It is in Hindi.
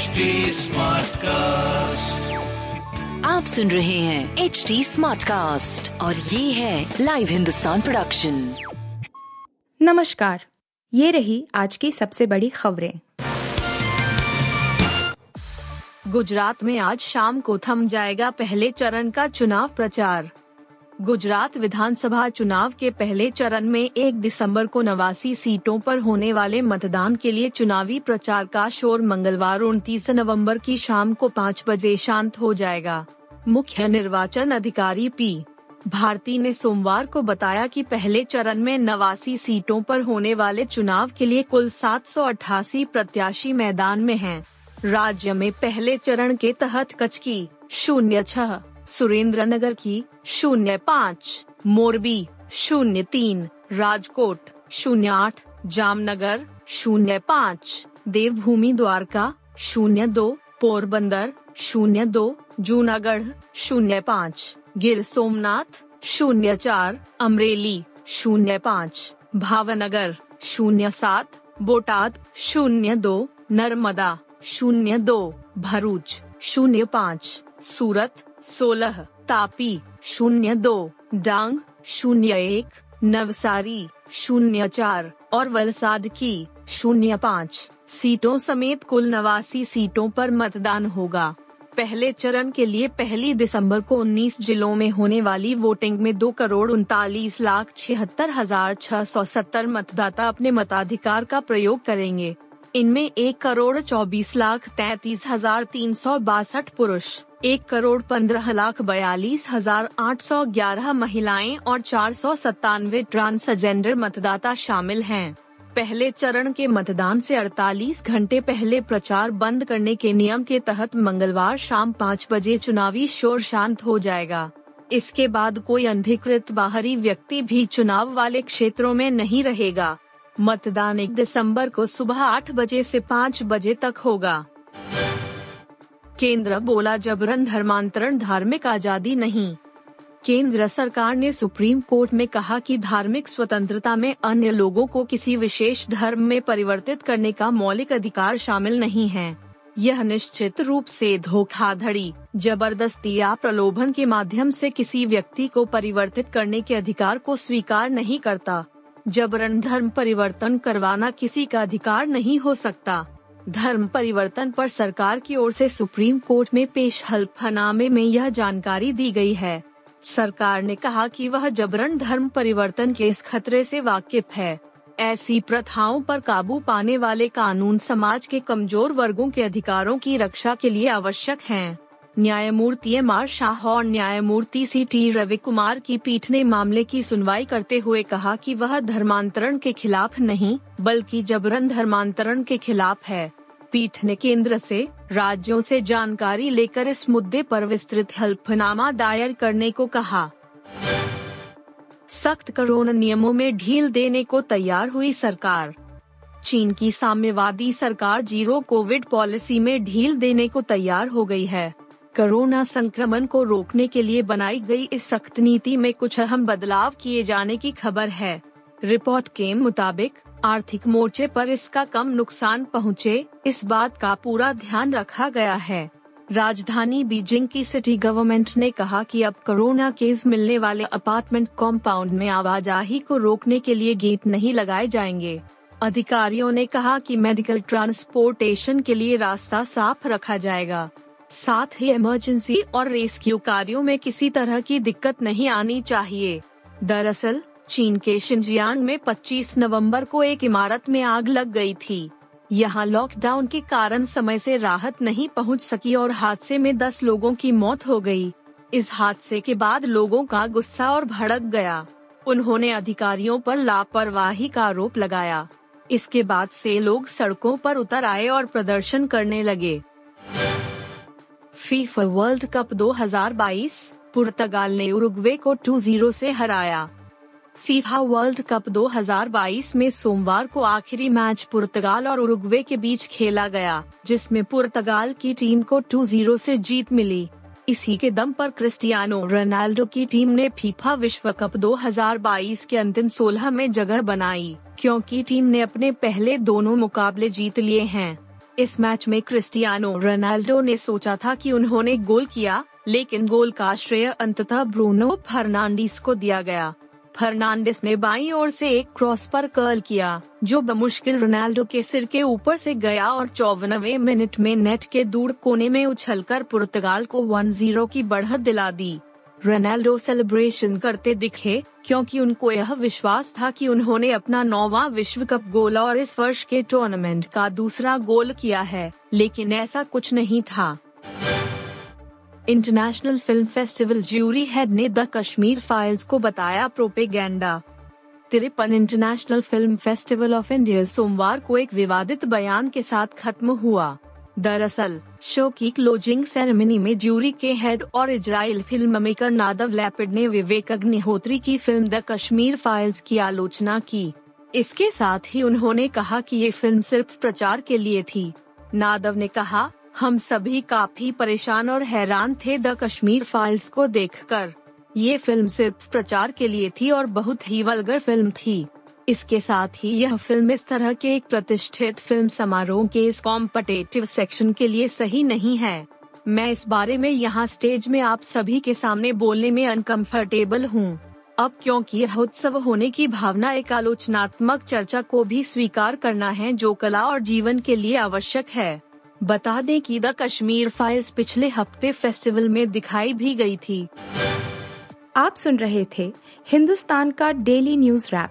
HD smart cast. आप सुन रहे हैं HD स्मार्ट कास्ट और ये है लाइव हिंदुस्तान प्रोडक्शन। नमस्कार, ये रही आज की सबसे बड़ी खबरें। गुजरात में आज शाम को थम जाएगा पहले चरण का चुनाव प्रचार। गुजरात विधानसभा चुनाव के पहले चरण में 1 दिसंबर को 89 सीटों पर होने वाले मतदान के लिए चुनावी प्रचार का शोर मंगलवार 29 नवंबर की शाम को 5 बजे शांत हो जाएगा। मुख्य निर्वाचन अधिकारी पी भारती ने सोमवार को बताया कि पहले चरण में 89 सीटों पर होने वाले चुनाव के लिए कुल 788 प्रत्याशी मैदान में हैं। राज्य में पहले चरण के तहत कच्छ की 06, सुरेंद्रनगर की 05, मोरबी 03, राजकोट 08, जामनगर 05, देवभूमि द्वारका 02, पोरबंदर 02, जूनागढ़ 05, गिर सोमनाथ 04, अमरेली 05, भावनगर 07, बोटाद 02, नर्मदा 02, भरूच 05, सूरत 16, तापी 02, डांग 01, नवसारी 04 और वलसाड की 05 सीटों समेत कुल 89 सीटों पर मतदान होगा। पहले चरण के लिए 1 दिसंबर को 19 जिलों में होने वाली वोटिंग में 2,39,76,670 मतदाता अपने मताधिकार का प्रयोग करेंगे। इनमें 1,24,33,362 पुरुष, 1,15,42,811 महिलाएं और 497 ट्रांसजेंडर मतदाता शामिल हैं। पहले चरण के मतदान से 48 घंटे पहले प्रचार बंद करने के नियम के तहत मंगलवार शाम 5 बजे चुनावी शोर शांत हो जाएगा। इसके बाद कोई अनधिकृत बाहरी व्यक्ति भी चुनाव वाले क्षेत्रों में नहीं रहेगा। मतदान 1 दिसंबर को सुबह 8 बजे से 5 बजे तक होगा। केंद्र बोला जबरन धर्मांतरण धार्मिक आजादी नहीं। केंद्र सरकार ने सुप्रीम कोर्ट में कहा कि धार्मिक स्वतंत्रता में अन्य लोगों को किसी विशेष धर्म में परिवर्तित करने का मौलिक अधिकार शामिल नहीं है। यह निश्चित रूप से धोखाधड़ी, जबरदस्ती या प्रलोभन के माध्यम से किसी व्यक्ति को परिवर्तित करने के अधिकार को स्वीकार नहीं करता। जबरन धर्म परिवर्तन करवाना किसी का अधिकार नहीं हो सकता। धर्म परिवर्तन पर सरकार की ओर से सुप्रीम कोर्ट में पेश हलफनामे में यह जानकारी दी गई है। सरकार ने कहा कि वह जबरन धर्म परिवर्तन के इस खतरे से वाकिफ है। ऐसी प्रथाओं पर काबू पाने वाले कानून समाज के कमजोर वर्गों के अधिकारों की रक्षा के लिए आवश्यक हैं। न्यायमूर्ति एमआर शाह और न्यायमूर्ति सीटी रवि कुमार की पीठ ने मामले की सुनवाई करते हुए कहा कि वह धर्मांतरण के खिलाफ नहीं बल्कि जबरन धर्मांतरण के खिलाफ है। पीठ ने केंद्र से, राज्यों से जानकारी लेकर इस मुद्दे पर विस्तृत हलफनामा दायर करने को कहा। सख्त कोरोना नियमों में ढील देने को तैयार हुई सरकार। चीन की साम्यवादी सरकार जीरो कोविड पॉलिसी में ढील देने को तैयार हो गई है। कोरोना संक्रमण को रोकने के लिए बनाई गई इस सख्त नीति में कुछ अहम बदलाव किए जाने की खबर है। रिपोर्ट के मुताबिक आर्थिक मोर्चे पर इसका कम नुकसान पहुंचे, इस बात का पूरा ध्यान रखा गया है। राजधानी बीजिंग की सिटी गवर्नमेंट ने कहा कि अब कोरोना केस मिलने वाले अपार्टमेंट कॉम्पाउंड में आवाजाही को रोकने के लिए गेट नहीं लगाए जाएंगे। अधिकारियों ने कहा कि मेडिकल ट्रांसपोर्टेशन के लिए रास्ता साफ रखा जाएगा। साथ ही इमरजेंसी और रेस्क्यू कार्यों में किसी तरह की दिक्कत नहीं आनी चाहिए। दरअसल चीन के शिनजियांग में 25 नवंबर को एक इमारत में आग लग गई थी। यहां लॉकडाउन के कारण समय से राहत नहीं पहुंच सकी और हादसे में 10 लोगों की मौत हो गई। इस हादसे के बाद लोगों का गुस्सा और भड़क गया। उन्होंने अधिकारियों पर लापरवाही का आरोप लगाया। इसके बाद से लोग सड़कों पर उतर आए और प्रदर्शन करने लगे। फीफा वर्ल्ड कप 2022, पुर्तगाल ने उरुग्वे को 2-0 से हराया। फीफा वर्ल्ड कप 2022 में सोमवार को आखिरी मैच पुर्तगाल और उरुग्वे के बीच खेला गया, जिसमें पुर्तगाल की टीम को 2-0 से जीत मिली। इसी के दम पर क्रिस्टियानो रोनाल्डो की टीम ने फीफा विश्व कप 2022 के अंतिम 16 में जगह बनाई, क्योंकि टीम ने अपने पहले दोनों मुकाबले जीत लिए हैं। इस मैच में क्रिस्टियानो रोनाल्डो ने सोचा था कि उन्होंने गोल किया, लेकिन गोल का श्रेय अंततः ब्रूनो फर्नांडिस को दिया गया। फर्नांडिस ने बाईं ओर से एक क्रॉस पर कर्ल किया, जो बमुश्किल रोनाल्डो के सिर के ऊपर से गया और 54वें मिनट में नेट के दूर कोने में उछलकर पुर्तगाल को 1-0 की बढ़त दिला दी। रोनाल्डो सेलिब्रेशन करते दिखे, क्योंकि उनको यह विश्वास था कि उन्होंने अपना 9वां विश्व कप गोल और इस वर्ष के टूर्नामेंट का दूसरा गोल किया है, लेकिन ऐसा कुछ नहीं था। International film festival jury head ने द कश्मीर फाइल्स को बताया प्रोपेगेंडा। 53वां international film festival of India सोमवार को एक विवादित बयान के साथ खत्म हुआ। दरअसल शो की क्लोजिंग सेरेमनी में ज्यूरी के हेड और Israel film maker Nadav Lapid ने विवेक अग्निहोत्री की फिल्म द कश्मीर फाइल्स की आलोचना की। इसके साथ ही उन्होंने कहा कि ये फिल्म सिर्फ प्रचार के लिए थी। नादव ने कहा, हम सभी काफी परेशान और हैरान थे द कश्मीर फाइल्स को देखकर। ये फिल्म सिर्फ प्रचार के लिए थी और बहुत ही वल्गर फिल्म थी। इसके साथ ही यह फिल्म इस तरह के एक प्रतिष्ठित फिल्म समारोह के इस कॉम्पिटिटिव सेक्शन के लिए सही नहीं है। मैं इस बारे में यहाँ स्टेज में आप सभी के सामने बोलने में अनकंफर्टेबल हूँ। अब क्योंकि यह उत्सव होने की भावना एक आलोचनात्मक चर्चा को भी स्वीकार करना है जो कला और जीवन के लिए आवश्यक है। बता दें कि द कश्मीर फाइल्स पिछले हफ्ते फेस्टिवल में दिखाई भी गई थी। आप सुन रहे थे हिंदुस्तान का डेली न्यूज रैप,